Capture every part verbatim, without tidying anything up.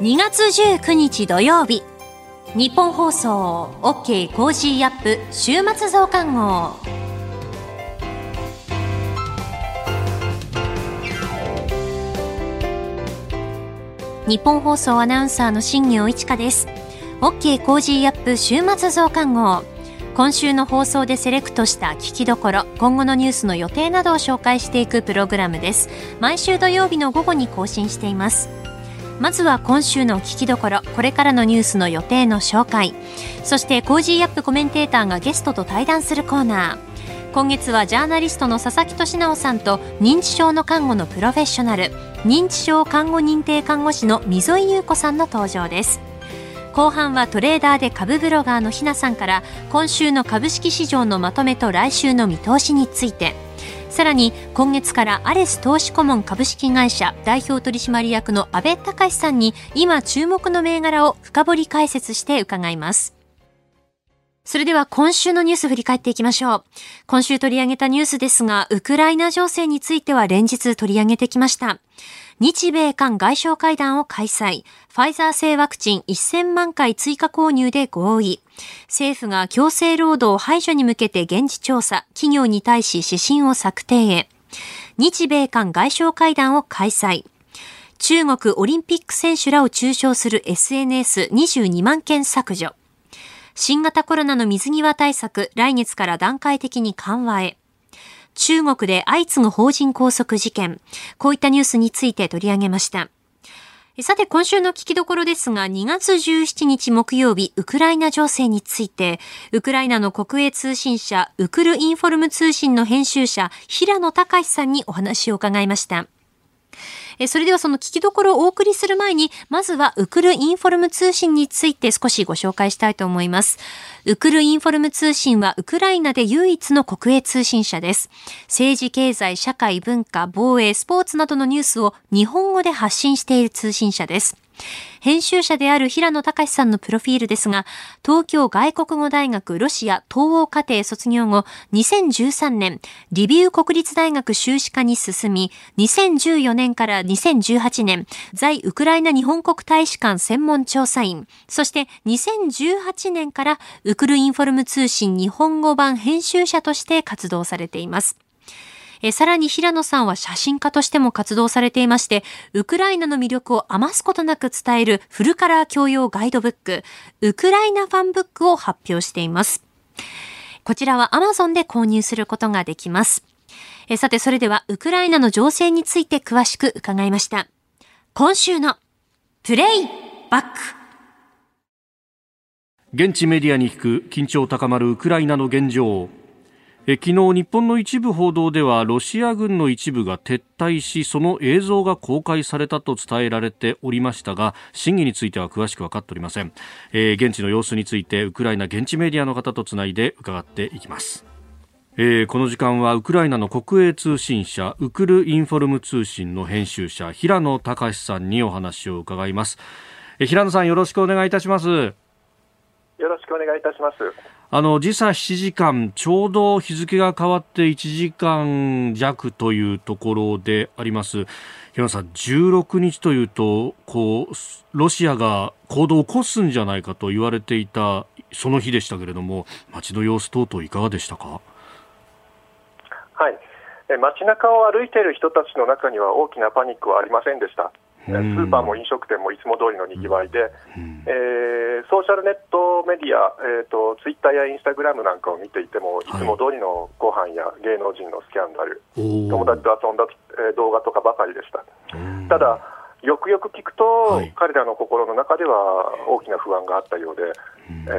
にがつじゅうくにち土曜日、日本放送 OK コージーアップ週末増刊号。日本放送アナウンサーの新業一華です。 OK コージーアップ週末増刊号、今週の放送でセレクトした聞きどころ、今後のニュースの予定などを紹介していくプログラムです。毎週土曜日の午後に更新しています。まずは今週の聞きどころ、これからのニュースの予定の紹介、そしてコージーアップコメンテーターがゲストと対談するコーナー。今月はジャーナリストの佐々木俊直さんと認知症の看護のプロフェッショナル、認知症看護認定看護師の溝井優子さんの登場です。後半はトレーダーで株ブロガーのひなさんから今週の株式市場のまとめと来週の見通しについて、さらに今月からアレス投資顧問株式会社代表取締役の阿部隆さんに今注目の銘柄を深掘り解説して伺います。それでは今週のニュース振り返っていきましょう。今週取り上げたニュースですが、ウクライナ情勢については連日取り上げてきました。日米韓外相会談を開催、ファイザー製ワクチンせんまんかい追加購入で合意、政府が強制労働排除に向けて現地調査、企業に対し指針を策定へ、日米韓外相会談を開催、中国オリンピック選手らを中傷する エスエヌエスにじゅうにまんけん削除、新型コロナの水際対策、来月から段階的に緩和へ、中国で相次ぐ法人拘束事件、こういったニュースについて取り上げました。さて今週の聞きどころですが、にがつじゅうしちにち木曜日、ウクライナ情勢について、ウクライナの国営通信社、ウクルインフォルム通信の編集者、平野隆さんにお話を伺いました。それではその聞きどころをお送りする前に、まずはウクルインフォルム通信について少しご紹介したいと思います。ウクルインフォルム通信はウクライナで唯一の国営通信社です。政治、経済、社会、文化、防衛、スポーツなどのニュースを日本語で発信している通信社です。編集者である平野隆さんのプロフィールですが、東京外国語大学ロシア東欧課程卒業後、にせんじゅうさんねんリビウ国立大学修士科に進み、にせんじゅうよねんからにせんじゅうはちねん在ウクライナ日本国大使館専門調査員、そしてにせんじゅうはちねんからウクルインフォルム通信日本語版編集者として活動されています。えさらに平野さんは写真家としても活動されていまして、ウクライナの魅力を余すことなく伝えるフルカラー教養ガイドブック、ウクライナファンブックを発表しています。こちらは アマゾン で購入することができます。えさてそれではウクライナの情勢について詳しく伺いました。今週のプレイバック。現地メディアに聞く緊張高まるウクライナの現状。え昨日日本の一部報道では、ロシア軍の一部が撤退し、その映像が公開されたと伝えられておりましたが、真偽については詳しく分かっておりません。えー、現地の様子についてウクライナ現地メディアの方とつないで伺っていきます。えー、この時間はウクライナの国営通信社ウクルインフォルム通信の編集者平野隆さんにお話を伺います。えー、平野さん、よろしくお願いいたします。よろしくお願いいたします。あの時差しちじかん、ちょうど日付が変わっていちじかんよわというところであります。平野さん、じゅうろくにちというと、こうロシアが行動を起こすんじゃないかと言われていたその日でしたけれども、街の様子等々いかがでしたか？はい、え街中を歩いている人たちの中には大きなパニックはありませんでした。スーパーも飲食店もいつも通りのにぎわいで、うんうん、えー、ソーシャルネットメディア、えーと、ツイッターやインスタグラムなんかを見ていても、いつも通りのご飯や芸能人のスキャンダル、はい、友達と遊んだ、えー、動画とかばかりでした。うん、ただ、よくよく聞くと、はい、彼らの心の中では大きな不安があったようで、うん、え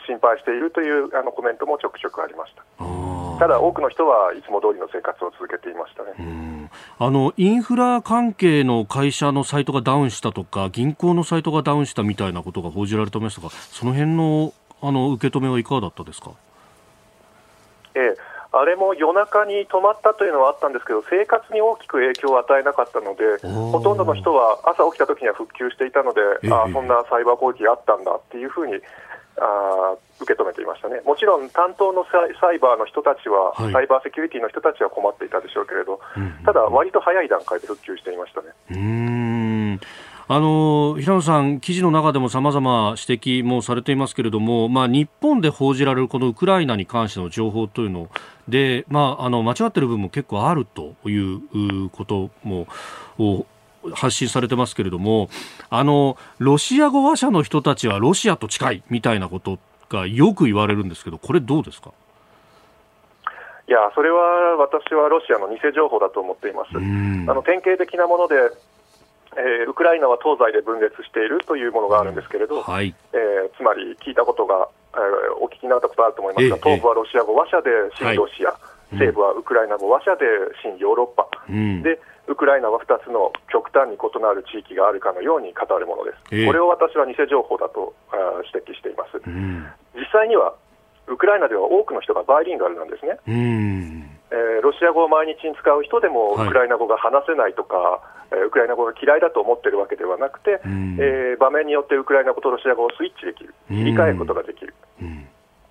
ー、心配しているというあのコメントもちょくちょくありました。ただ、多くの人はいつも通りの生活を続けていましたね。うん、あのインフラ関係の会社のサイトがダウンしたとか、銀行のサイトがダウンしたみたいなことが報じられていましたが、その辺のあの受け止めはいかがだったですか？ええ、あれも夜中に止まったというのはあったんですけど、生活に大きく影響を与えなかったので、ほとんどの人は朝起きた時には復旧していたので、ええ、ああ、そんなサイバー攻撃があったんだっていうふうにあ受け止めていましたね。もちろん担当のサ イ, サイバーの人たちは、はい、サイバーセキュリティの人たちは困っていたでしょうけれど、うんうん、ただ割と早い段階で復旧していましたね。うーん、あの平野さん、記事の中でも様々指摘もされていますけれども、まあ、日本で報じられるこのウクライナに関しての情報というので、まあ、あの間違っている部分も結構あるということも発信されてますけれども、あのロシア語話者の人たちはロシアと近いみたいなことがよく言われるんですけど、これどうですか？いや、それは私はロシアの偽情報だと思っています。あの典型的なもので、えー、ウクライナは東西で分裂しているというものがあるんですけれど、うん、はい、えー、つまり聞いたことが、えー、お聞きになったことあると思いますが、えー、東部はロシア語話者で親ロシア、はい、西部はウクライナ語話者で親ヨーロッパ、うん、でウクライナはふたつの極端に異なる地域があるかのように語るものです、えー、これを私は偽情報だと指摘しています、うん、実際にはウクライナでは多くの人がバイリンガルなんですね。うーん、えー、ロシア語を毎日に使う人でもウクライナ語が話せないとか、はい、ウクライナ語が嫌いだと思っているわけではなくて、えー、場面によってウクライナ語とロシア語をスイッチできる、切り替えることができる。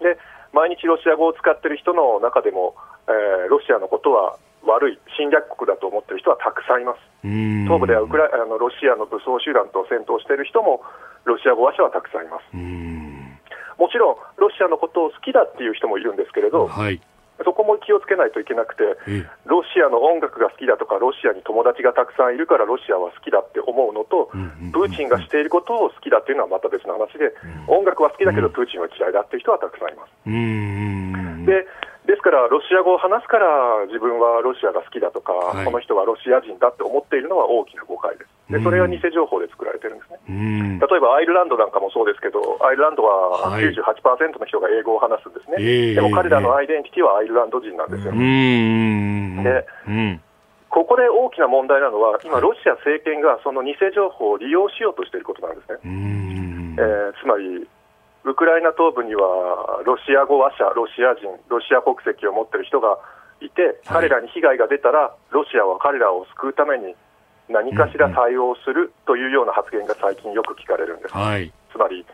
で、毎日ロシア語を使っている人の中でも、えー、ロシアのことは悪い侵略国だと思っている人はたくさんいます。東部ではウクライナのロシアの武装集団と戦闘している人もロシア語話者はたくさんいます。うーん、もちろんロシアのことを好きだっていう人もいるんですけれど、はい、そこも気をつけないといけなくて、ロシアの音楽が好きだとかロシアに友達がたくさんいるからロシアは好きだって思うのと、うんうんうんうん、プーチンがしていることを好きだっていうのはまた別の話で、うん、音楽は好きだけどプーチンは嫌いだっていう人はたくさんいます。うん、で、ですからロシア語を話すから自分はロシアが好きだとか、はい、この人はロシア人だって思っているのは大きな誤解です。で、それが偽情報で作られてるんですね。うん、例えばアイルランドなんかもそうですけど、アイルランドは きゅうじゅうはちパーセント の人が英語を話すんですね。はい、でも彼らのアイデンティティはアイルランド人なんですよ。うん、で、うん、ここで大きな問題なのは、今ロシア政権がその偽情報を利用しようとしていることなんですね。うん、えー、つまりウクライナ東部にはロシア語話者、ロシア人、ロシア国籍を持っている人がいて、彼らに被害が出たらロシアは彼らを救うために何かしら対応するというような発言が最近よく聞かれるんです。はい、つまり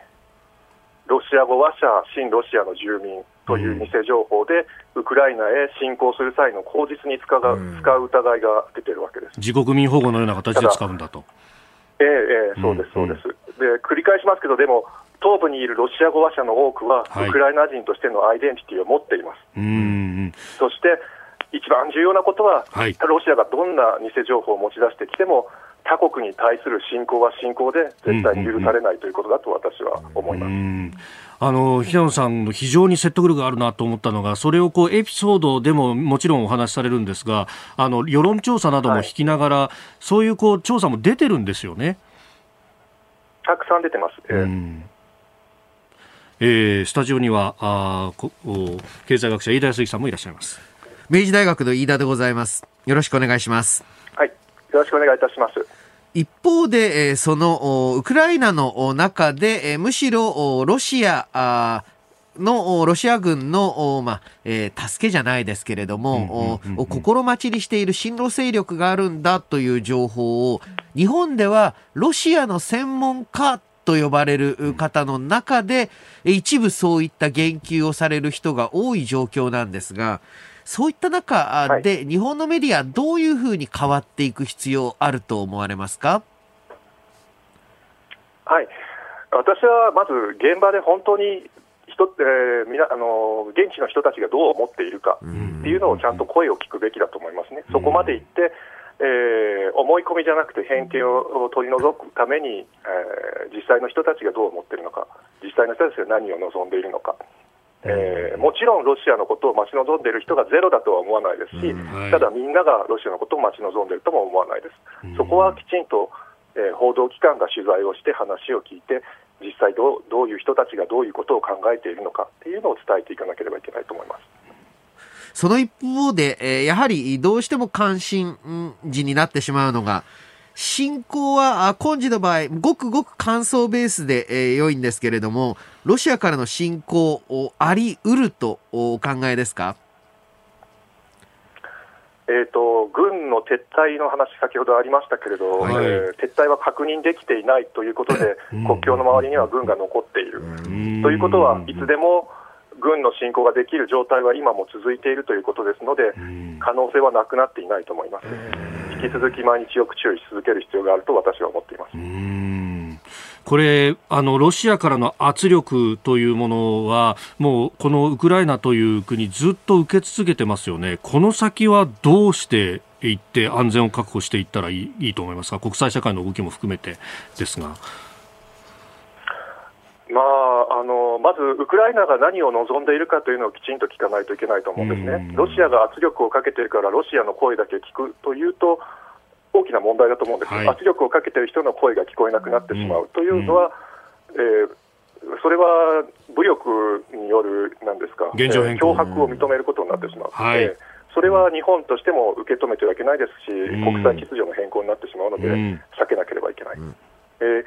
ロシア語話者、親ロシアの住民という偽情報で、うん、ウクライナへ侵攻する際の口実に使う、うん、使う疑いが出ているわけです。自国民保護のような形で使うんだと。ええええ、そうですそうです、うん、で、繰り返しますけど、でも東部にいるロシア語話者の多くはウクライナ人としてのアイデンティティを持っています。はい、うん、そして一番重要なことは、はい、ロシアがどんな偽情報を持ち出してきても他国に対する侵攻は侵攻で絶対に許されないということだと私は思います。うんうんうん、あの平野さんの非常に説得力があるなと思ったのが、それをこうエピソードでももちろんお話しされるんですが、あの世論調査なども引きながら、はい、そういうこう調査も出てるんですよね。たくさん出てます。えーうん、えー、スタジオにはあ経済学者飯田泰之さんもいらっしゃいます。明治大学の飯田でございます。よろしくお願いします。はい、よろしくお願いいたします。一方で、そのウクライナの中でむしろロシアのロシア軍の、まあえー、助けじゃないですけれども、うんうんうんうん、心待ちにしている親ロ勢力があるんだという情報を、日本ではロシアの専門家と呼ばれる方の中で一部そういった言及をされる人が多い状況なんですが、そういった中で日本のメディア、どういうふうに変わっていく必要あると思われますか？はい、私はまず現場で本当に人、えー、みなあの現地の人たちがどう思っているかっていうのをちゃんと声を聞くべきだと思いますね。そこまで行ってえー、思い込みじゃなくて偏見を取り除くために、えー、実際の人たちがどう思っているのか、実際の人たちが何を望んでいるのか、えー、もちろんロシアのことを待ち望んでいる人がゼロだとは思わないですし、うん、ただみんながロシアのことを待ち望んでいるとも思わないです。うん、そこはきちんと、えー、報道機関が取材をして話を聞いて、実際どう、どういう人たちがどういうことを考えているのかっていうのを伝えていかなければいけないと思います。その一方で、やはりどうしても関心事になってしまうのが、侵攻は今時の場合ごくごく感想ベースで良いんですけれども、ロシアからの侵攻をあり得るとお考えですか？えー、と軍の撤退の話、先ほどありましたけれど、はい、えー、撤退は確認できていないということで、国境の周りには軍が残っているということは、いつでも軍の侵攻ができる状態は今も続いているということですので、可能性はなくなっていないと思います。引き続き毎日よく注意し続ける必要があると私は思っています。これあのロシアからの圧力というものはもうこのウクライナという国ずっと受け続けてますよね。この先はどうしていって安全を確保していったらいい、いいと思いますか。国際社会の動きも含めてですが、まあ、あのまずウクライナが何を望んでいるかというのをきちんと聞かないといけないと思うんですね。ロシアが圧力をかけているからロシアの声だけ聞くというと大きな問題だと思うんです、はい、圧力をかけている人の声が聞こえなくなってしまうというのは、うんうん、えーそれは武力によるなんですか、現状変更、えー、脅迫を認めることになってしまう、うん、はい、それは日本としても受け止めてはいけないですし、国際秩序の変更になってしまうので避けなければいけない、うん、え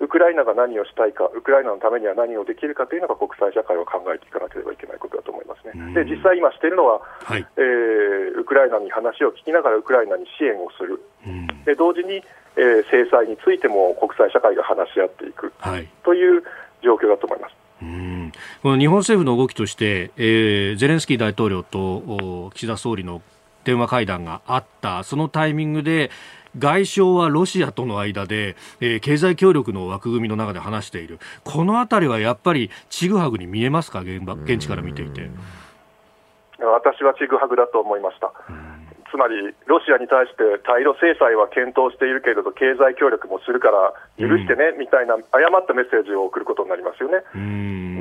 ー、ウクライナが何をしたいか、ウクライナのためには何をできるかというのが国際社会を考えていかなければいけないことだと思いますね、うん、で実際今しているのは、はい、えー、ウクライナに話を聞きながらウクライナに支援をする、うん、で同時に、えー、制裁についても国際社会が話し合っていく、はい、という状況だと思います。うん、この日本政府の動きとして、えー、ゼレンスキー大統領と岸田総理の電話会談があったそのタイミングで外相はロシアとの間で、えー、経済協力の枠組みの中で話している、このあたりはやっぱりちぐはぐに見えますか、現場、現地から見ていて。私はちぐはぐだと思いました。つまりロシアに対して対ロ制裁は検討しているけれど経済協力もするから許してね、うん、みたいな誤ったメッセージを送ることになりますよね。うーん、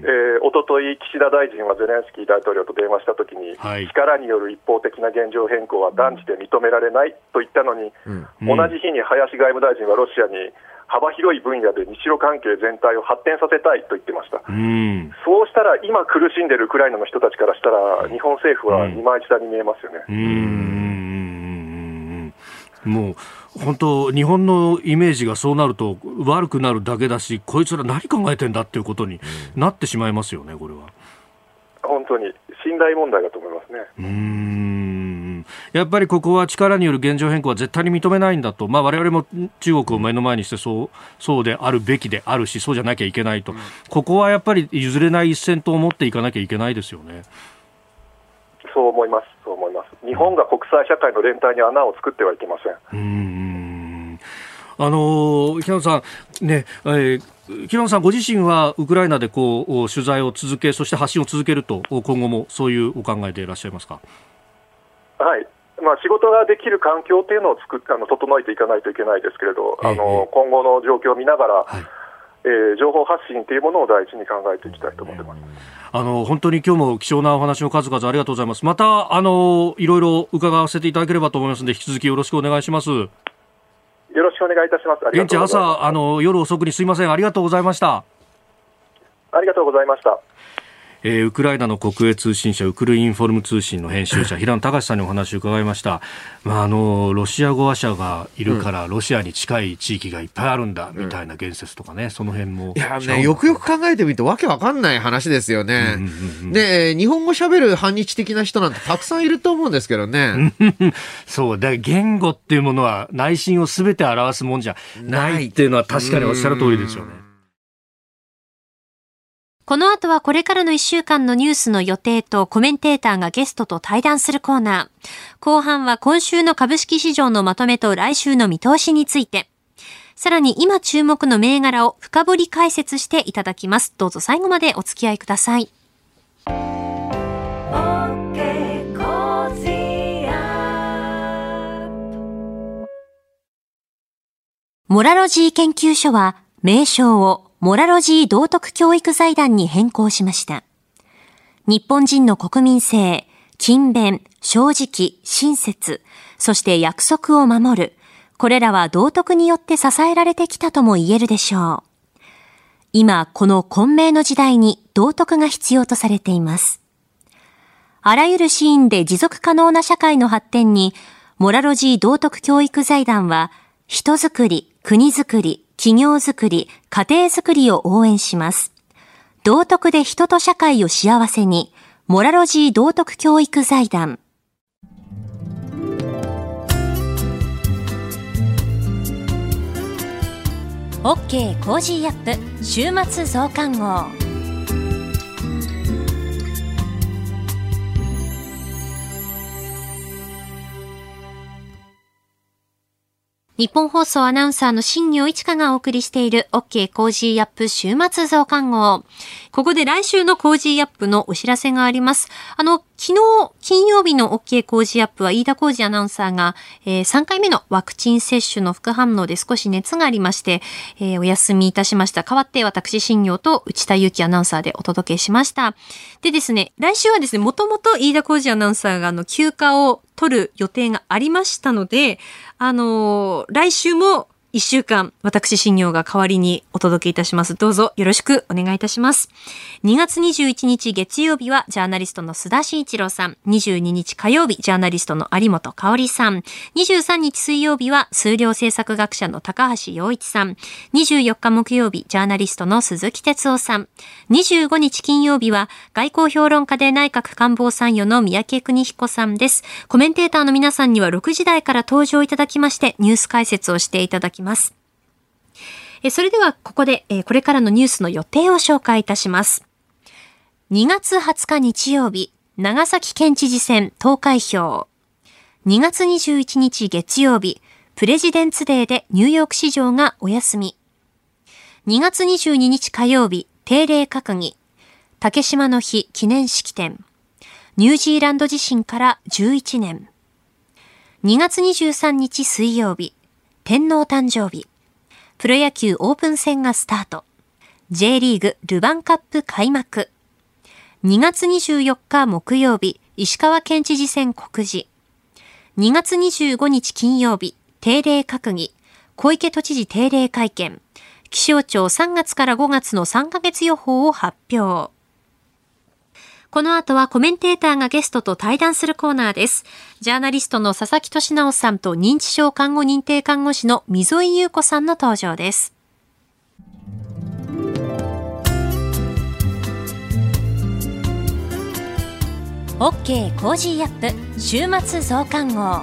で、えー、おととい岸田大臣はゼレンスキー大統領と電話したときに、はい、力による一方的な現状変更は断じて認められないと言ったのに、うんうん、同じ日に林外務大臣はロシアに幅広い分野で日露関係全体を発展させたいと言ってました。うん、そうしたら今苦しんでいるウクライナの人たちからしたら日本政府は二枚舌に見えますよね。うん、もう本当日本のイメージがそうなると悪くなるだけだし、こいつら何考えてんだっていうことになってしまいますよね。これは本当に信頼問題だと思いますね。うーん、やっぱりここは力による現状変更は絶対に認めないんだと、まあ、我々も中国を目の前にしてそう、そうであるべきであるし、そうじゃなきゃいけないと、うん、ここはやっぱり譲れない一線と思っていかなきゃいけないですよね。そう思います、そう思います。日本が国際社会の連帯に穴を作ってはいけません。うーん、あの平野さん、ね、えー平野さんご自身はウクライナでこう取材を続け、そして発信を続けると、今後もそういうお考えでいらっしゃいますか。はい、まあ、仕事ができる環境というのをつくあの整えていかないといけないですけれど、あの今後の状況を見ながら、はい、えー、情報発信というものを第一に考えていきたいと思っています。あの本当に今日も貴重なお話の数々ありがとうございます。またあのいろいろ伺わせていただければと思いますので引き続きよろしくお願いします。よろしくお願いいたします。ありがとうございます。現地朝あの夜遅くにすいません、ありがとうございました。ありがとうございました。えー、ウクライナの国営通信社ウクルインフォルム通信の編集者平野隆さんにお話を伺いました、まあ、あのロシア語話者がいるから、うん、ロシアに近い地域がいっぱいあるんだみたいな言説とかね、うん、その辺もいや、ね、よくよく考えてみるとわけわかんない話ですよね、うんうんうん、で日本語喋る反日的な人なんてたくさんいると思うんですけどねそうだ、言語っていうものは内心を全て表すもんじゃないっていうのは確かにおっしゃる通りですよね。この後はこれからのいっしゅうかんのニュースの予定とコメンテーターがゲストと対談するコーナー。後半は今週の株式市場のまとめと来週の見通しについて。さらに今注目の銘柄を深掘り解説していただきます。どうぞ最後までお付き合いください。モラロジー研究所は名称をモラロジー道徳教育財団に変更しました。日本人の国民性、勤勉、正直、親切、そして約束を守る。これらは道徳によって支えられてきたとも言えるでしょう。今、この混迷の時代に道徳が必要とされています。あらゆるシーンで持続可能な社会の発展に、モラロジー道徳教育財団は、人づくり、国づくり、企業づくり、家庭づくりを応援します。道徳で人と社会を幸せに、モラロジー道徳教育財団。OK コージーアップ週末増刊号。日本放送アナウンサーの新業一華がお送りしている OK コージーアップ週末増刊号。ここで来週のコージーアップのお知らせがあります。あの、昨日金曜日の OK コージーアップは飯田浩司アナウンサーが、えー、さんかいめのワクチン接種の副反応で少し熱がありまして、えー、お休みいたしました。代わって私新業と内田裕樹アナウンサーでお届けしました。でですね、来週はですね、もともと飯田浩司アナウンサーがあの休暇を取る予定がありましたので、あのー、来週もいっしゅうかん、私、新業が代わりにお届けいたします。どうぞよろしくお願いいたします。にがつにじゅういちにち月曜日は、ジャーナリストの須田慎一郎さん。にじゅうににち火曜日、ジャーナリストの有本香里さん。にじゅうさんにち水曜日は、数量政策学者の高橋洋一さん。にじゅうよっか木曜日、ジャーナリストの鈴木哲夫さん。にじゅうごにち金曜日は、外交評論家で内閣官房参与の三宅邦彦さんです。コメンテーターの皆さんにはろくじ台から登場いただきまして、ニュース解説をしていただきます。それではここでこれからのニュースの予定を紹介いたします。にがつはつか日曜日、長崎県知事選投開票。にがつにじゅういちにち月曜日、プレジデンツデーでニューヨーク市場がお休み。にがつにじゅうににち火曜日、定例閣議。竹島の日記念式典。ニュージーランド地震からじゅういちねん。にがつにじゅうさんにち水曜日、天皇誕生日。プロ野球オープン戦がスタート。J リーグルヴァンカップ開幕。にがつにじゅうよっか木曜日、石川県知事選告示。にがつにじゅうごにち金曜日、定例閣議。小池都知事定例会見。気象庁さんがつからごがつのさんかげつ予報を発表。この後はコメンテーターがゲストと対談するコーナーです。ジャーナリストの佐々木俊直さんと認知症看護認定看護師の溝井優子さんの登場です。OK コージーアップ週末増刊号。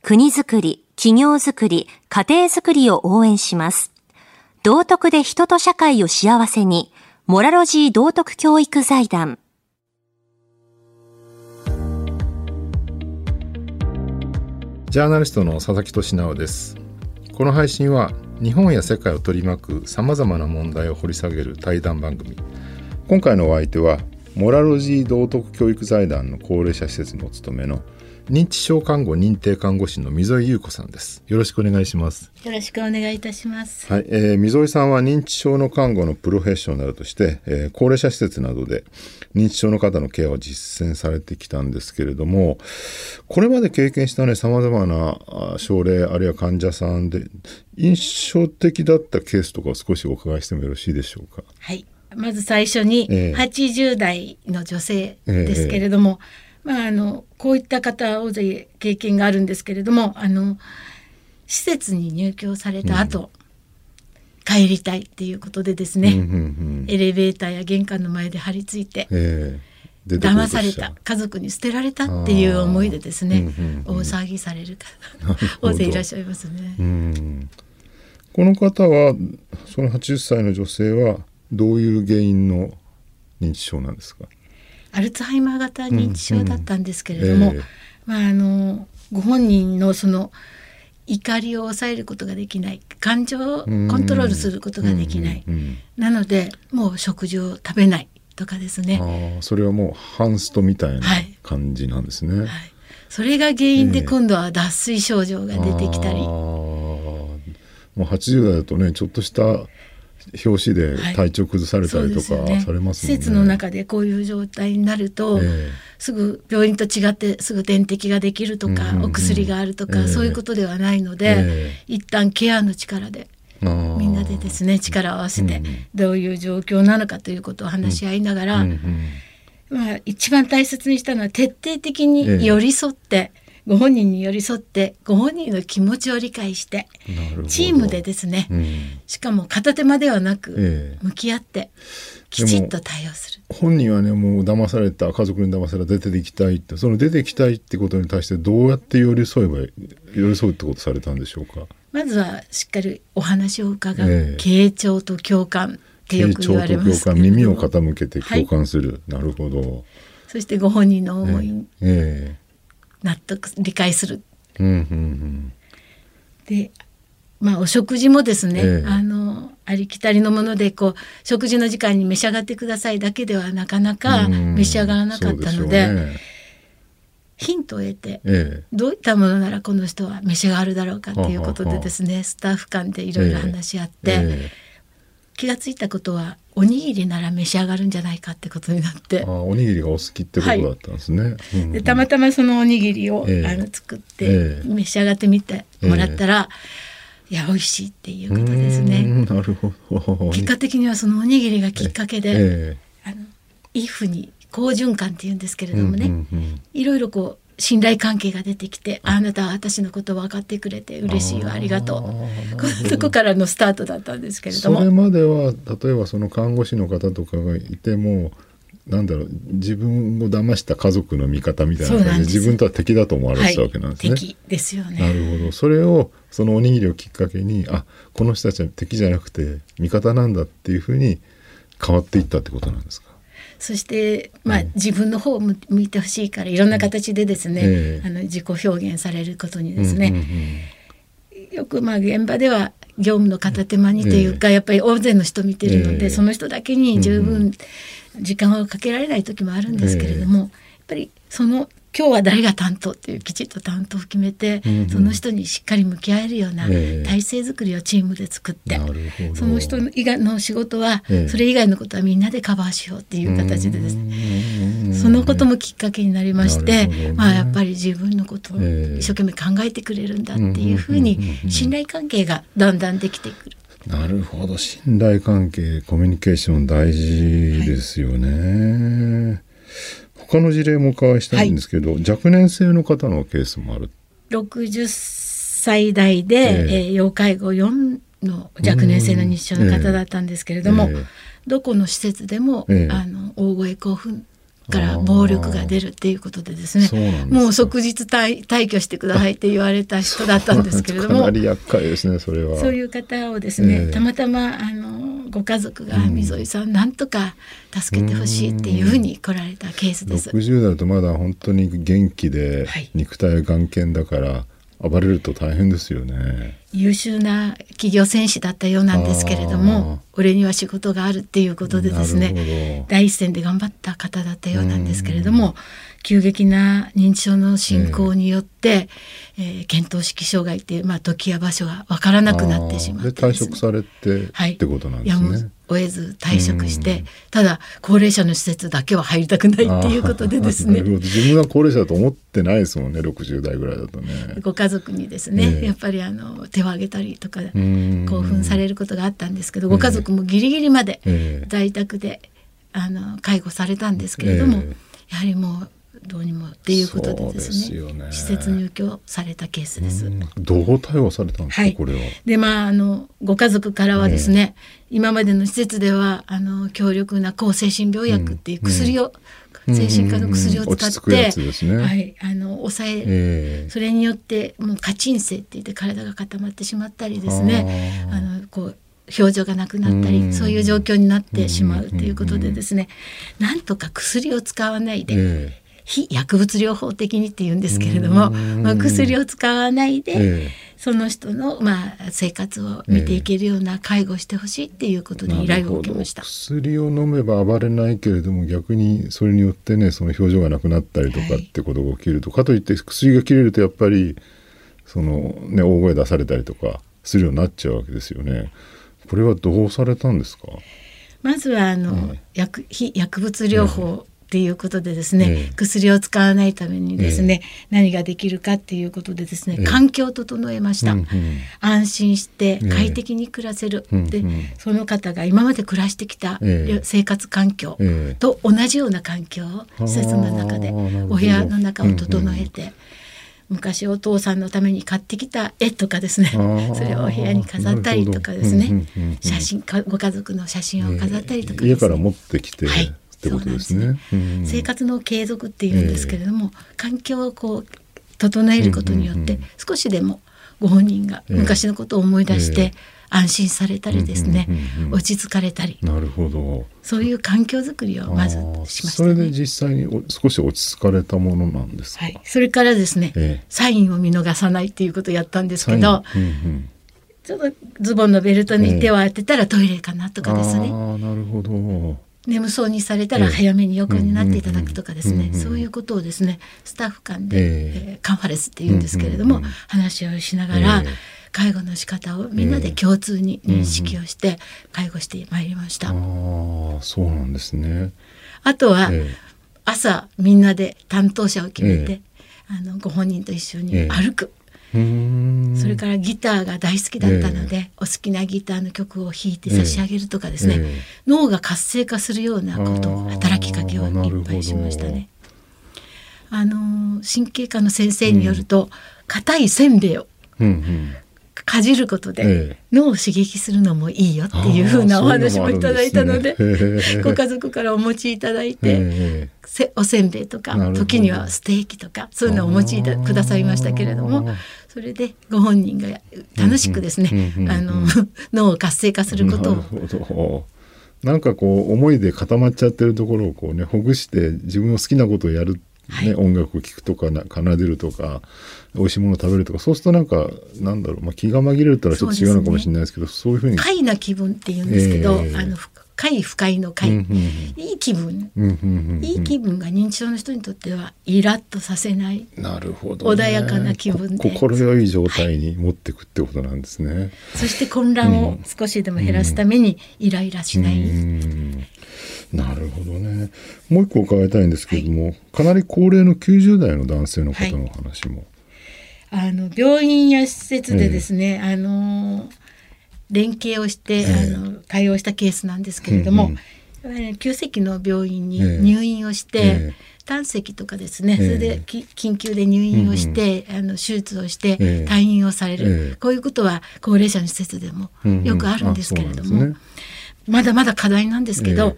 国づくり、企業づくり、家庭づくりを応援します。道徳で人と社会を幸せに、モラロジー道徳教育財団。ジャーナリストの佐々木俊直です。この配信は日本や世界を取り巻くさまざまな問題を掘り下げる対談番組。今回のお相手はモラロジー道徳教育財団の高齢者施設にお勤めの認知症看護認定看護師の溝井優子さんです。よろしくお願いします。よろしくお願いいたします。はい。えー、溝井さんは認知症の看護のプロフェッショナルとして、えー、高齢者施設などで認知症の方のケアを実践されてきたんですけれども、これまで経験したね、様々な症例あるいは患者さんで印象的だったケースとかを少しお伺いしてもよろしいでしょうか。はい。まず最初にはちじゅう代の女性ですけれども、えーえーまあ、あのこういった方大勢経験があるんですけれども、あの施設に入居された後、うん、帰りたいっていうことでですね、うんうんうん、エレベーターや玄関の前で張り付いて、えー、で騙された、家族に捨てられたっていう思いでですね、うんうんうん、大騒ぎされる方大勢いらっしゃいますね。うん。この方はそのはちじゅっさいの女性はどういう原因の認知症なんですか。アルツハイマー型認知症だったんですけれども、うんうんえーまあ、あのご本人のその怒りを抑えることができない、感情をコントロールすることができない、うんうんうん、なのでもう食事を食べないとかですね。あ、それはもうハンストみたいな感じなんですね。はいはい、それが原因で今度は脱水症状が出てきたり、えー、あもうはちじゅう代だとね、ちょっとした表紙で体調崩されたりとかされますもんね。はい、そうですよね。施設の中でこういう状態になると、えー、すぐ病院と違ってすぐ点滴ができるとか、うんうんうん、お薬があるとか、えー、そういうことではないので、えー、一旦ケアの力でみんなでですね力を合わせてどういう状況なのかということを話し合いながら、うんうんうんまあ、一番大切にしたのは徹底的に寄り添って、ええ、ご本人に寄り添ってご本人の気持ちを理解してチームでですね、うん、しかも片手間ではなく向き合ってきちっと対応する、ええ、本人はねもう騙された家族に騙された出ていきたいって、その出ていきたいってことに対してどうやって寄り添えば寄り添うってことされたんでしょうか。まずはしっかりお話を伺う、ええ、傾聴と共感ってよく言われますけど、傾聴と共感、耳を傾けて共感する、はい、なるほど。そしてご本人の思いに、ええ、納得理解する、うんうんうん、で、まあ、お食事もですね、ええ、あのありきたりのものでこう食事の時間に召し上がってくださいだけではなかなか召し上がらなかったので、うん、そうでしょうね、ヒントを得て、ええ、どういったものならこの人は召し上がるだろうかということでですね、はははスタッフ間でいろいろ話し合って、ええ、気がついたことはおにぎりなら召し上がるんじゃないかってことになって、あおにぎりがお好きってことだったんですね、はいうんうん、でたまたまそのおにぎりを、えー、あの作って召し上がってみてもらったら、えー、いや美味しいっていうことですね。うんなるほど。結果的にはそのおにぎりがきっかけで、えー、あのいいふうに好循環っていうんですけれどもね、うんうんうん、いろいろこう信頼関係が出てきて、あなたは私のことを分かってくれて嬉しいわありがとう、このとこからのスタートだったんですけれども、それまでは例えばその看護師の方とかがいてもなんだろう自分を騙した家族の味方みたいな感じ で, で自分とは敵だと思われてたわけなんですね、はい、敵ですよね。なるほど。それをそのおにぎりをきっかけに、あこの人たちは敵じゃなくて味方なんだっていうふうに変わっていったってことなんですか。そして、まあ、自分の方を向いてほしいからいろんな形でですね、えー、あの自己表現されることにですね、うんうんうん、よくまあ現場では業務の片手間にというか、えー、やっぱり大勢の人見てるので、えー、その人だけに十分時間をかけられない時もあるんですけれども、えー、やっぱりその今日は誰が担当っていうきちっと担当を決めて、うんうん、その人にしっかり向き合えるような体制づくりをチームで作って、えー、その人以外の仕事は、えー、それ以外のことはみんなでカバーしようっていう形でですね、そのこともきっかけになりまして、ねまあ、やっぱり自分のことを一生懸命考えてくれるんだっていうふうに信頼関係がだんだんできてくる。なるほど。信頼関係、コミュニケーション大事ですよね、はい。他の事例もお伺いしたいんですけど、はい、若年性の方のケースもある。ろくじゅっさい代で、えーえー、要介護よんの若年性の認知症の方だったんですけれども、えー、どこの施設でも、えー、あの大声興奮から暴力が出るっていうことでですね、そうなんですか。もう即日退去してくださいって言われた人だったんですけれども、かなり厄介ですねそれは。そういう方をですね、えー、たまたまあのご家族が溝井さん、うん、なんとか助けてほしいっていうふうに来られたケースです。ろくじゅう代だとまだ本当に元気で肉体は頑健だから、はい、暴れると大変ですよね。優秀な企業戦士だったようなんですけれども、俺には仕事があるっていうことでですね、第一線で頑張った方だったようなんですけれども、急激な認知症の進行によって、えーえー、見当識障害っていう、まあ、時や場所が分からなくなってしまってですね、で退職されて、はい、ってことなんですね。やむを得ず退職して、ただ高齢者の施設だけは入りたくないっていうことでですね、自分は高齢者だと思ってないですもんねろくじゅう代ぐらいだとね。ご家族にですね、えー、やっぱりあの手を挙げたりとか興奮されることがあったんですけど、ご家族もギリギリまで在宅で、えー、あの介護されたんですけれども、えー、やはりもうどうにもっていうことでですね、そうですよね、施設入居されたケースです。どう対応されたんですか、はい、これは。で、まあ、あのご家族からはですね、うん、今までの施設ではあの強力な抗精神病薬っていう薬を、うん、精神科の薬を使って抑え、それによってもう過鎮静って言って体が固まってしまったりですね、あのこう表情がなくなったり、そういう状況になってしまうということでですね、なんとか薬を使わないで、えー非薬物療法的にって言うんですけれども、まあ、薬を使わないで、ええ、その人の、まあ、生活を見ていけるような介護をしてほしいっていうことで依頼を受けました。薬を飲めば暴れないけれども、逆にそれによってね、その表情がなくなったりとかってことが起きると、はい、かといって薬が切れるとやっぱりその、ね、大声出されたりとかするようになっちゃうわけですよね。これはどうされたんですか。まずはあの、はい、薬、非薬物療法、ええってっていうことでですね、うん、薬を使わないためにですね、うん、何ができるかっていうことでですね、うん、環境を整えました、うんうん、安心して快適に暮らせる、うん、で、うんうん、その方が今まで暮らしてきた生活環境と同じような環境を施設の中でお部屋の中を整えて、うんうん、昔お父さんのために買ってきた絵とかですね、それをお部屋に飾ったりとかですね、うんうんうん、写真かご家族の写真を飾ったりとかですね、家から持ってきて、はい、ってことですね、うん、生活の継続っていうんですけれども、えー、環境をこう整えることによって、うんうんうん、少しでもご本人が昔のことを思い出して、えーえー安心されたりですね、うんうんうんうん、落ち着かれたり、なるほど、そういう環境づくりをまずしました、ね、それで実際に少し落ち着かれたものなんですか、はい、それからですね、ええ、サインを見逃さないっていうことをやったんですけど、うんうん、ちょっとズボンのベルトに手を当てたらトイレかなとかですね、ええ、あ、なるほど、眠そうにされたら早めに横になっていただくとかですね、ええ、そういうことをですねスタッフ間で、ええ、カンファレンスっていうんですけれども、うんうんうん、話をしながら、ええ、介護の仕方をみんなで共通に認識をして介護してまいりました、うん、あ、そうなんですね。あとは、えー、朝みんなで担当者を決めて、えー、あのご本人と一緒に歩く、えー、それからギターが大好きだったので、えー、お好きなギターの曲を弾いて差し上げるとかですね、えー、脳が活性化するようなことを働きかけをいっぱいしましたね。あの神経科の先生によると、硬、うん、いせんべいを、うんうん、かじることで脳を刺激するのもいいよっていうふうなお話もいただいたので、ご家族からお持ちいただいて、おせんべいとか時にはステーキとかそういうのをお持ちくださいましたけれども、それでご本人が楽しくですね、あの脳を活性化することを、なるほど、なんかこう思いで固まっちゃってるところをこうね、ほぐして自分の好きなことをやる、はいね、音楽を聴くとかな奏でるとか美味しいものを食べるとか、そうするとなんかなんだろう、まあ、気が紛れるとはちょっと違うのかもしれないですけど、そうですね、そういうふうに快な気分っていうんですけど、えー、あの快不快の快、うんうんうん、いい気分、うんうんうんうん、いい気分が認知症の人にとってはイラッとさせない、なるほど、ね、穏やかな気分で心よい状態に持っていくってことなんですね、はい、そして混乱を少しでも減らすためにイライラしない、うんうん、なるほどね。もう一個伺いたいんですけれども、はい、かなり高齢のきゅうじゅうだいの男性の方の話も、はい、あの病院や施設でですね、えー、あの連携をして、えー、あの対応したケースなんですけれども、うんうん、急性期の病院に入院をして、えーえー胆石とかですね、えー、それで緊急で入院をして、うんうん、あの手術をして退院をされる、えー、こういうことは高齢者の施設でもよくあるんですけれども、うんうん、ね、まだまだ課題なんですけど、えー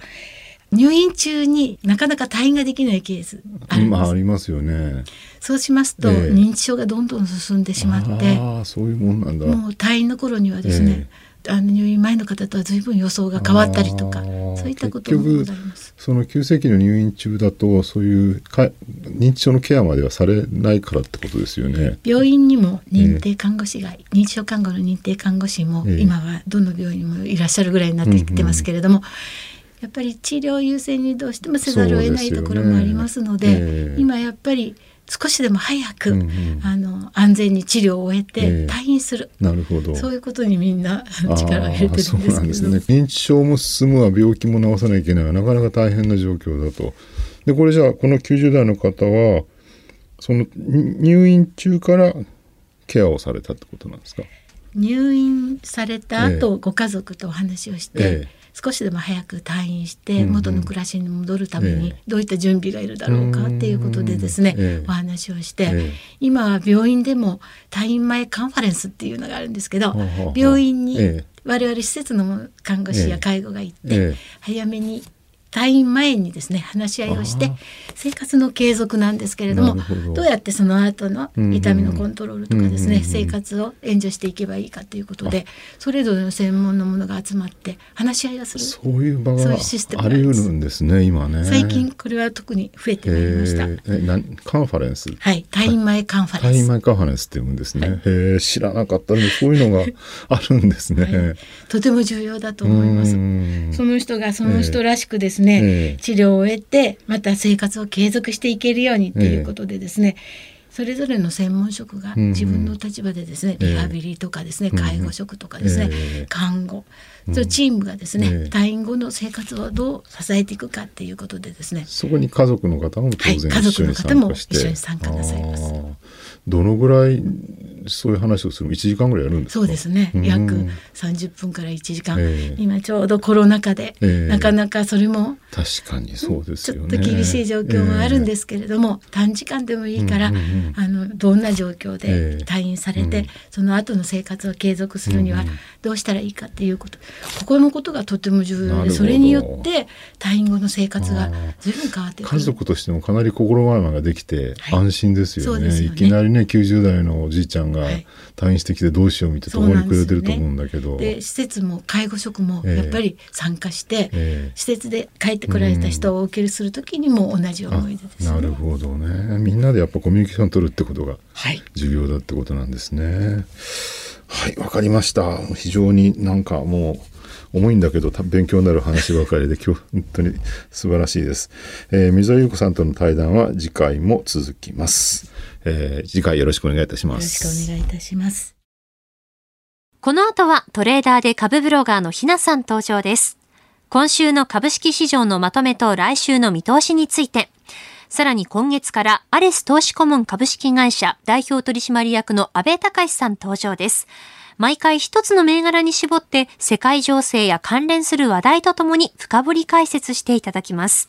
入院中になかなか退院ができないケースあるんです。今ありますよね。そうしますと、えー、認知症がどんどん進んでしまって、あ、そういうもんなんだ。もう退院の頃にはですね、えー、あの入院前の方とは随分予想が変わったりとか、そういったこともございます。その急性期の入院中だと、そういうか認知症のケアまではされないからってことですよね。病院にも認定看護師が、えー、認知症看護の認定看護師も、えー、今はどの病院にもいらっしゃるぐらいになってきてますけれども、うんうん、やっぱり治療優先にどうしてもせざるを得ないところもありますので、そうですよね。えー、今やっぱり少しでも早く、うんうん、あの安全に治療を終えて退院する、えー、なるほど、そういうことにみんな力を入れてるんですけど、そうなんですね。認知症も進むわ、病気も治さなきゃいけないわ、なかなか大変な状況だと。でこれじゃあこのきゅうじゅう代の方はその入院中からケアをされたってことなんですか。入院された後、えー、ご家族とお話をして、えー少しでも早く退院して元の暮らしに戻るためにどういった準備がいるだろうかっていうことでですね、お話をして、今は病院でも退院前カンファレンスっていうのがあるんですけど、病院に我々施設の看護師や介護が行って早めに退院前にですね話し合いをして、生活の継続なんですけれども、 ど, どうやってその後の痛みのコントロールとかですね、うんうん、生活を援助していけばいいかということで、それぞれの専門のものが集まって話し合いをする、そういう場がありうるんですね今ね。最近これは特に増えてまいりました。えなカンファレンス、はい、退院前カンファレンス、退院前カンファレンスって言うんですね、はい、へ知らなかったので、そういうのがあるんですね、はい、とても重要だと思います。その人がその人らしくですね、治療を終えてまた生活を継続していけるようにということでですね、それぞれの専門職が自分の立場でですね、うん、リハビリとかですね、えー、介護職とかですね、えー、看護、そのチームがですね、えー、退院後の生活をどう支えていくかっていうことでですね、そこに家族の方も当然一緒に参加して、はい、家族の方も一緒に参加なさいます。どのぐらいそういう話をするのいちじかんぐらいやるんですか？そうですね、約さんじゅっぷんからいちじかん、えー、今ちょうどコロナ禍で、えー、なかなかそれも確かにそうですよね、ちょっと厳しい状況もあるんですけれども、えー、短時間でもいいから、うんうんうん、あのどんな状況で退院されて、えーうん、その後の生活を継続するにはどうしたらいいかっていうこと、うん、ここのことがとても重要で、それによって退院後の生活が随分変わってくる。家族としてもかなり心構えができて安心ですよ ね,、はい、よねいきなりねきゅうじゅうだいのおじいちゃんが退院してきてどうしようみたいなところにくれてると思うんだけど、で、ね、で施設も介護職もやっぱり参加して、えー、施設で帰ってこられた人をお受けするときにも同じ思い出ですね。なるほどね、みんなでやっぱコミュニケーション取るってことが重要だってことなんですね。はい、わ、はい、かりました。非常になんかもう重いんだけど勉強になる話ばかりで今日本当に素晴らしいです、えー、溝井ゆう子さんとの対談は次回も続きます、えー、次回よろしくお願いいたします。よろしくお願いいたします。この後はトレーダーで株ブロガーのひなさん登場です。今週の株式市場のまとめと来週の見通しについて、さらに今月からアレス投資顧問株式会社代表取締役の阿部隆さん登場です。毎回一つの銘柄に絞って世界情勢や関連する話題とともに深掘り解説していただきます。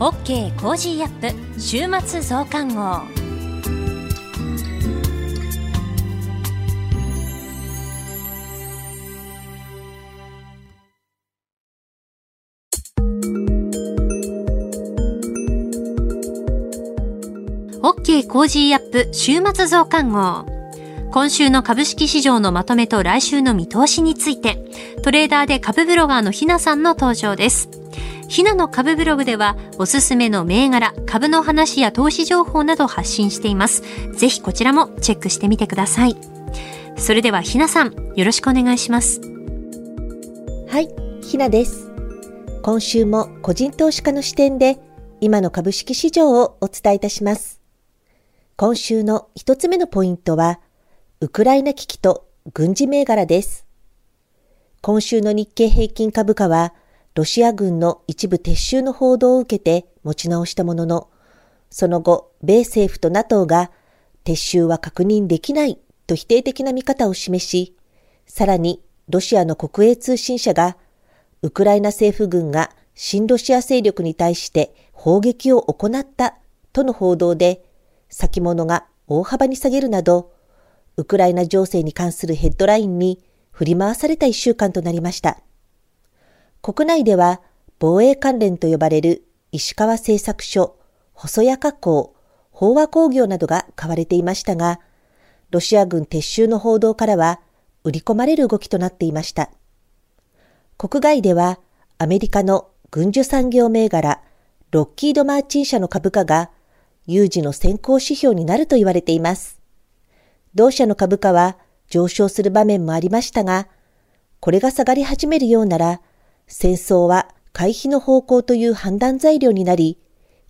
OK コージーアップ週末増刊号。OK コージーアップ週末増刊号。今週の株式市場のまとめと来週の見通しについて、トレーダーで株ブロガーのひなさんの登場です。ひなの株ブログではおすすめの銘柄、株の話や投資情報など発信しています。ぜひこちらもチェックしてみてください。それではひなさん、よろしくお願いします。はい、ひなです。今週も個人投資家の視点で今の株式市場をお伝えいたします。今週の一つ目のポイントは、ウクライナ危機と軍事銘柄です。今週の日経平均株価は、ロシア軍の一部撤収の報道を受けて持ち直したものの、その後、米政府と NATO が撤収は確認できないと否定的な見方を示し、さらにロシアの国営通信社が、ウクライナ政府軍が親ロシア勢力に対して砲撃を行ったとの報道で、先物が大幅に下げるなど、ウクライナ情勢に関するヘッドラインに振り回された一週間となりました。国内では防衛関連と呼ばれる石川製作所、細谷化工、飽和工業などが買われていましたが、ロシア軍撤収の報道からは売り込まれる動きとなっていました。国外ではアメリカの軍需産業銘柄、ロッキード・マーチン社の株価が有事の先行指標になると言われています。同社の株価は上昇する場面もありましたが、これが下がり始めるようなら、戦争は回避の方向という判断材料になり、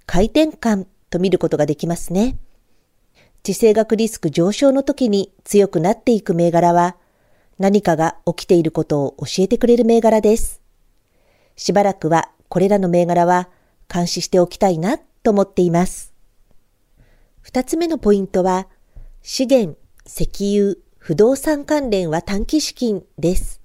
回転感と見ることができますね。地政学リスク上昇の時に強くなっていく銘柄は、何かが起きていることを教えてくれる銘柄です。しばらくはこれらの銘柄は監視しておきたいなと思っています。二つ目のポイントは、資源、石油、不動産関連は短期資金です。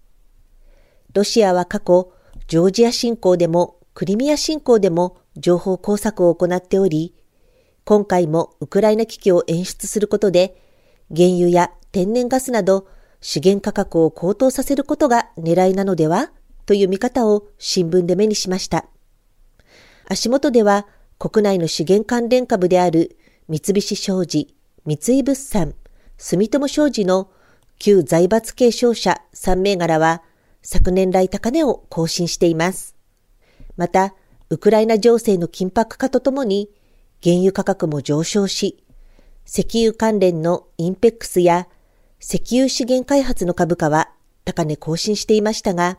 ロシアは過去、ジョージア侵攻でもクリミア侵攻でも情報工作を行っており、今回もウクライナ危機を演出することで、原油や天然ガスなど資源価格を高騰させることが狙いなのではという見方を新聞で目にしました。足元では国内の資源関連株である三菱商事、三井物産、住友商事の旧財閥系商社さん銘柄は昨年来高値を更新しています。また、ウクライナ情勢の緊迫化とともに原油価格も上昇し、石油関連のインペックスや石油資源開発の株価は高値更新していましたが、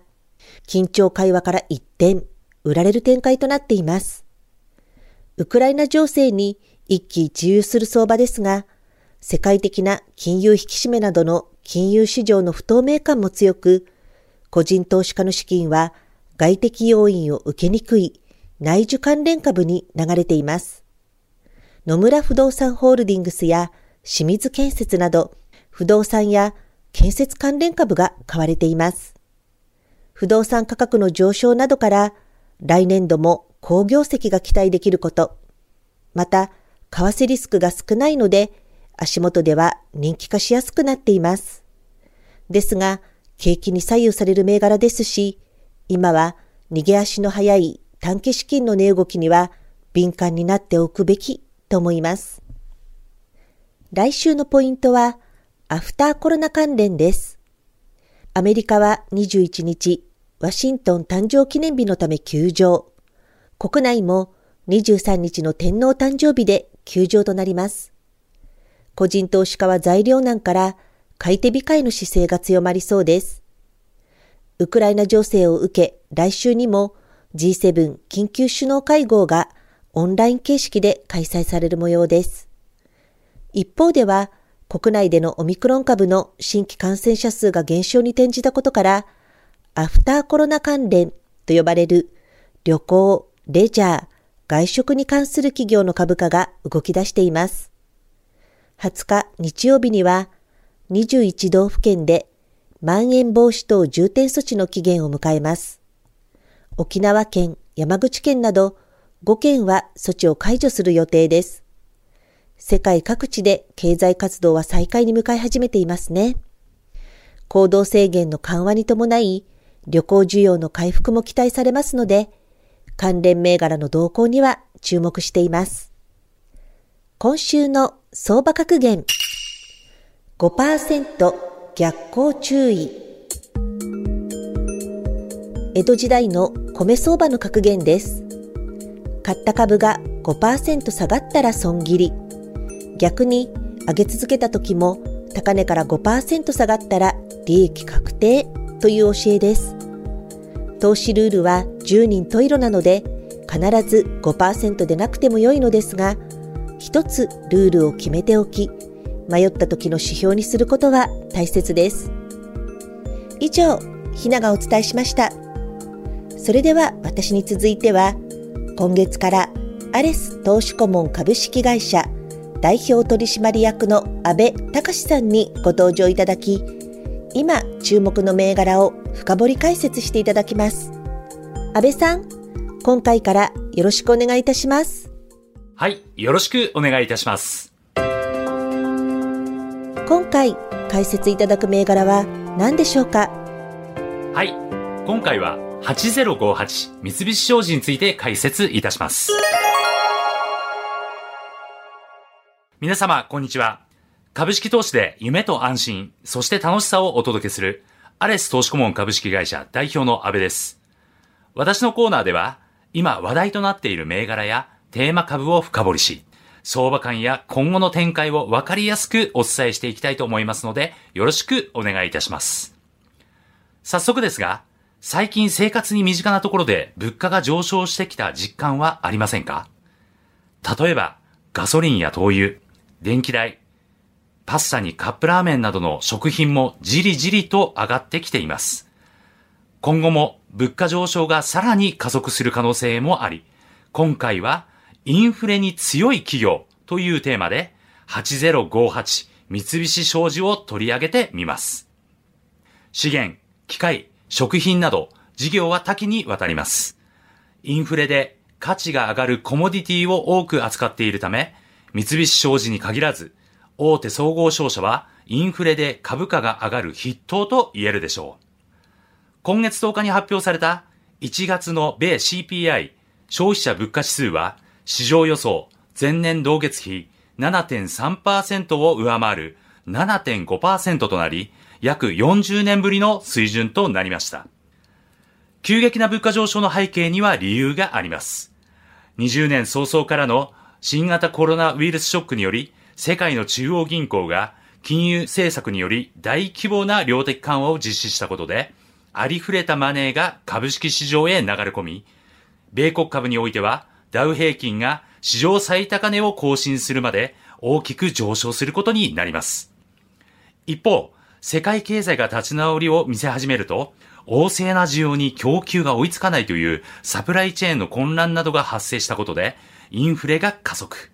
緊張緩和から一転、売られる展開となっています。ウクライナ情勢に一喜一憂する相場ですが、世界的な金融引き締めなどの金融市場の不透明感も強く、個人投資家の資金は外的要因を受けにくい内需関連株に流れています。野村不動産ホールディングスや清水建設など、不動産や建設関連株が買われています。不動産価格の上昇などから、来年度も好業績が期待できること、また、為替リスクが少ないので、足元では人気化しやすくなっています。ですが、景気に左右される銘柄ですし、今は逃げ足の早い短期資金の値動きには敏感になっておくべきと思います。来週のポイントは、アフターコロナ関連です。アメリカはにじゅういちにち、ワシントン誕生記念日のため休場。国内もにじゅうさんにちの天皇誕生日で休場となります。個人投資家は材料難から買い手控えの姿勢が強まりそうです。ウクライナ情勢を受け、来週にも ジーセブン 緊急首脳会合がオンライン形式で開催される模様です。一方では、国内でのオミクロン株の新規感染者数が減少に転じたことから、アフターコロナ関連と呼ばれる旅行、レジャー、外食に関する企業の株価が動き出しています。はつか日曜日には、にじゅういち道府県でまん延防止等重点措置の期限を迎えます。沖縄県、山口県などごけんは措置を解除する予定です。世界各地で経済活動は再開に向かい始めていますね。行動制限の緩和に伴い、旅行需要の回復も期待されますので、関連銘柄の動向には注目しています。今週の相場格言 ごパーセント 逆行注意。江戸時代の米相場の格言です。買った株が ごパーセント 下がったら損切り。逆に上げ続けた時も高値から ごパーセント 下がったら利益確定という教えです。投資ルールはじゅうにん十色なので必ず ごパーセント でなくても良いのですが、一つルールを決めておき、迷った時の指標にすることは大切です。以上、ひながお伝えしました。それでは私に続いては、今月からアレス投資顧問株式会社代表取締役の阿部隆さんにご登場いただき、今注目の銘柄を深掘り解説していただきます。阿部さん、今回からよろしくお願いいたします。はい、よろしくお願いいたします。今回解説いただく銘柄は何でしょうか？はい、今回ははちぜろごはち三菱商事について解説いたします。皆様、こんにちは。株式投資で夢と安心、そして楽しさをお届けする、アレス投資顧問株式会社代表の阿部です。私のコーナーでは、今話題となっている銘柄やテーマ株を深掘りし、相場感や今後の展開を分かりやすくお伝えしていきたいと思いますので、よろしくお願いいたします。早速ですが、最近生活に身近なところで物価が上昇してきた実感はありませんか？例えば、ガソリンや灯油、電気代、パスタにカップラーメンなどの食品もじりじりと上がってきています。今後も物価上昇がさらに加速する可能性もあり、今回はインフレに強い企業というテーマではちぜろごはち三菱商事を取り上げてみます。資源、機械、食品など事業は多岐にわたります。インフレで価値が上がるコモディティを多く扱っているため、三菱商事に限らず、大手総合商社はインフレで株価が上がる筆頭と言えるでしょう。今月とおかに発表されたいちがつの米 シーピーアイ 消費者物価指数は、市場予想前年同月比 ななてんさんパーセント を上回る ななてんごパーセント となり、約よんじゅうねんぶりの水準となりました。急激な物価上昇の背景には理由があります。にじゅうねん早々からの新型コロナウイルスショックにより、世界の中央銀行が金融政策により大規模な量的緩和を実施したことで、ありふれたマネーが株式市場へ流れ込み、米国株においてはダウ平均が史上最高値を更新するまで大きく上昇することになります。一方、世界経済が立ち直りを見せ始めると、旺盛な需要に供給が追いつかないというサプライチェーンの混乱などが発生したことで、インフレが加速。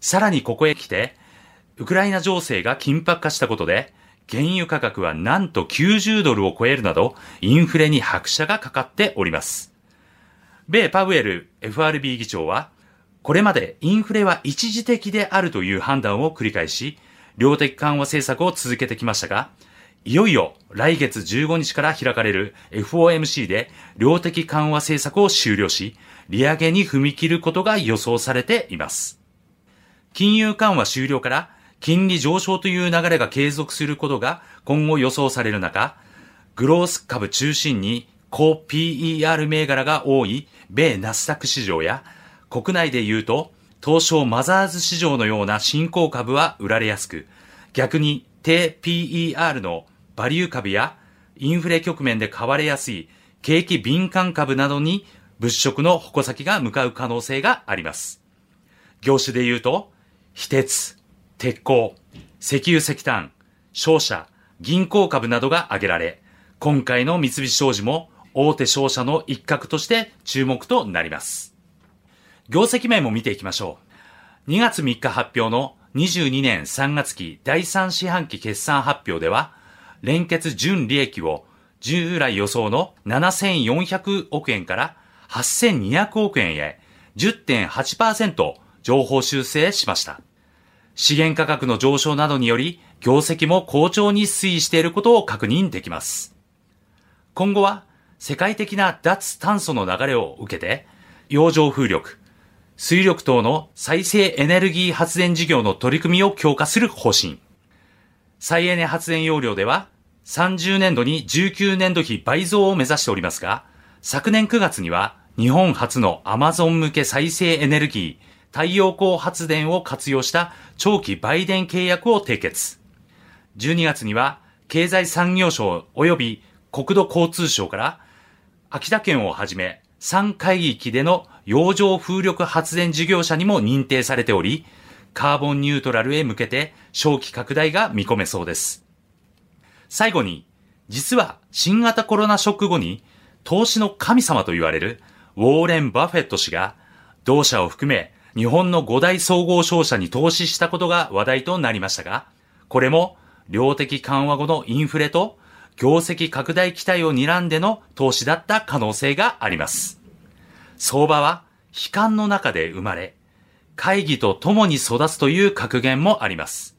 さらにここへ来て、ウクライナ情勢が緊迫化したことで、原油価格はなんときゅうじゅうドルを超えるなど、インフレに拍車がかかっております。米パウエル エフアールビー 議長は、これまでインフレは一時的であるという判断を繰り返し、量的緩和政策を続けてきましたが、いよいよ来月じゅうごにちから開かれる エフオーエムシー で量的緩和政策を終了し、利上げに踏み切ることが予想されています。金融緩和終了から金利上昇という流れが継続することが今後予想される中、グロース株中心に高 ピーイーアール 銘柄が多い米ナスダック市場や、国内で言うと東証マザーズ市場のような新興株は売られやすく、逆に低 ピーイーアール のバリュー株やインフレ局面で買われやすい景気敏感株などに物色の矛先が向かう可能性があります。業種で言うと、非鉄、鉄鋼、石油石炭、商社、銀行株などが挙げられ、今回の三菱商事も大手商社の一角として注目となります。業績面も見ていきましょう。にがつみっか発表のにじゅうにねんさんがつきだいさんしはんき決算発表では、連結純利益を従来予想のななせんよんひゃくおくえんからはっせんにひゃくおくえんへ じゅってんはちパーセント 上方修正しました。資源価格の上昇などにより、業績も好調に推移していることを確認できます。今後は世界的な脱炭素の流れを受けて、洋上風力、水力等の再生エネルギー発電事業の取り組みを強化する方針。再エネ発電容量ではさんじゅうねんどにじゅうきゅうねんど比倍増を目指しておりますが、昨年くがつには日本初のアマゾン向け再生エネルギー、太陽光発電を活用した長期売電契約を締結。じゅうにがつには経済産業省及び国土交通省から秋田県をはじめさんかいぎきでの洋上風力発電事業者にも認定されており、カーボンニュートラルへ向けて早期拡大が見込めそうです。最後に、実は新型コロナショック後に投資の神様と言われるウォーレン・バフェット氏が同社を含め日本のごだい総合商社に投資したことが話題となりましたが、これも量的緩和後のインフレと業績拡大期待を睨んでの投資だった可能性があります。相場は悲観の中で生まれ、会議と共に育つという格言もあります。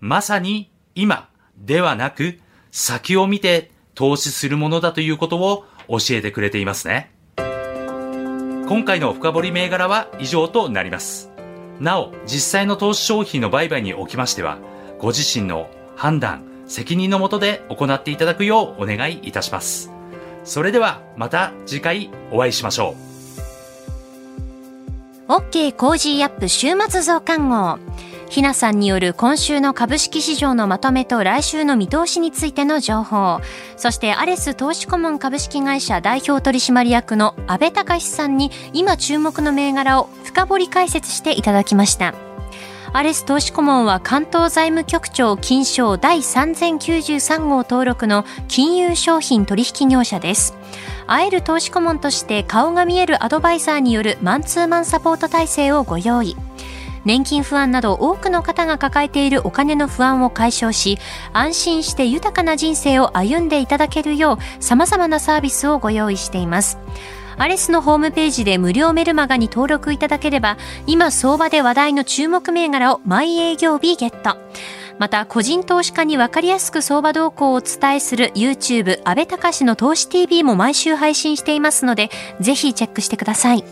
まさに今ではなく先を見て投資するものだということを教えてくれていますね。今回の深掘り銘柄は以上となります。なお、実際の投資商品の売買におきましては、ご自身の判断、責任のもとで行っていただくようお願いいたします。それではまた次回お会いしましょう。 OK コージーアップ週末増刊号、ひなさんによる今週の株式市場のまとめと来週の見通しについての情報、そしてアレス投資顧問株式会社代表取締役の阿部隆さんに今注目の銘柄を深掘り解説していただきました。アレス投資顧問は関東財務局長金賞だいさんぜんきゅうじゅうさんごう登録の金融商品取引業者です。会える投資顧問として顔が見えるアドバイザーによるマンツーマンサポート体制をご用意。年金不安など多くの方が抱えているお金の不安を解消し、安心して豊かな人生を歩んでいただけるよう様々なサービスをご用意しています。アレスのホームページで無料メルマガに登録いただければ、今相場で話題の注目銘柄を毎営業日ゲット。また、個人投資家に分かりやすく相場動向をお伝えする YouTube 阿部隆の投資 ティーブイ も毎週配信していますので、ぜひチェックしてください。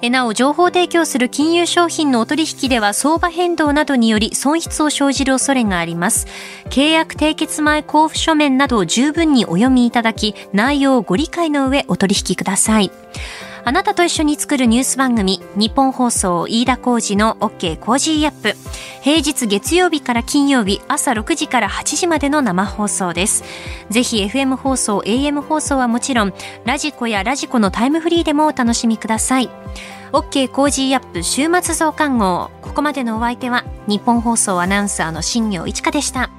えなお、情報提供する金融商品のお取引では相場変動などにより損失を生じる恐れがあります。契約締結前交付書面などを十分にお読みいただき、内容をご理解の上お取引ください。あなたと一緒に作るニュース番組、日本放送飯田浩司の OK コージーアップ、平日月曜日から金曜日朝ろくじからはちじまでの生放送です。ぜひ エフエム 放送 エーエム 放送はもちろん、ラジコやラジコのタイムフリーでもお楽しみください。 OK コージーアップ週末増刊号、ここまでのお相手は日本放送アナウンサーの新業一華でした。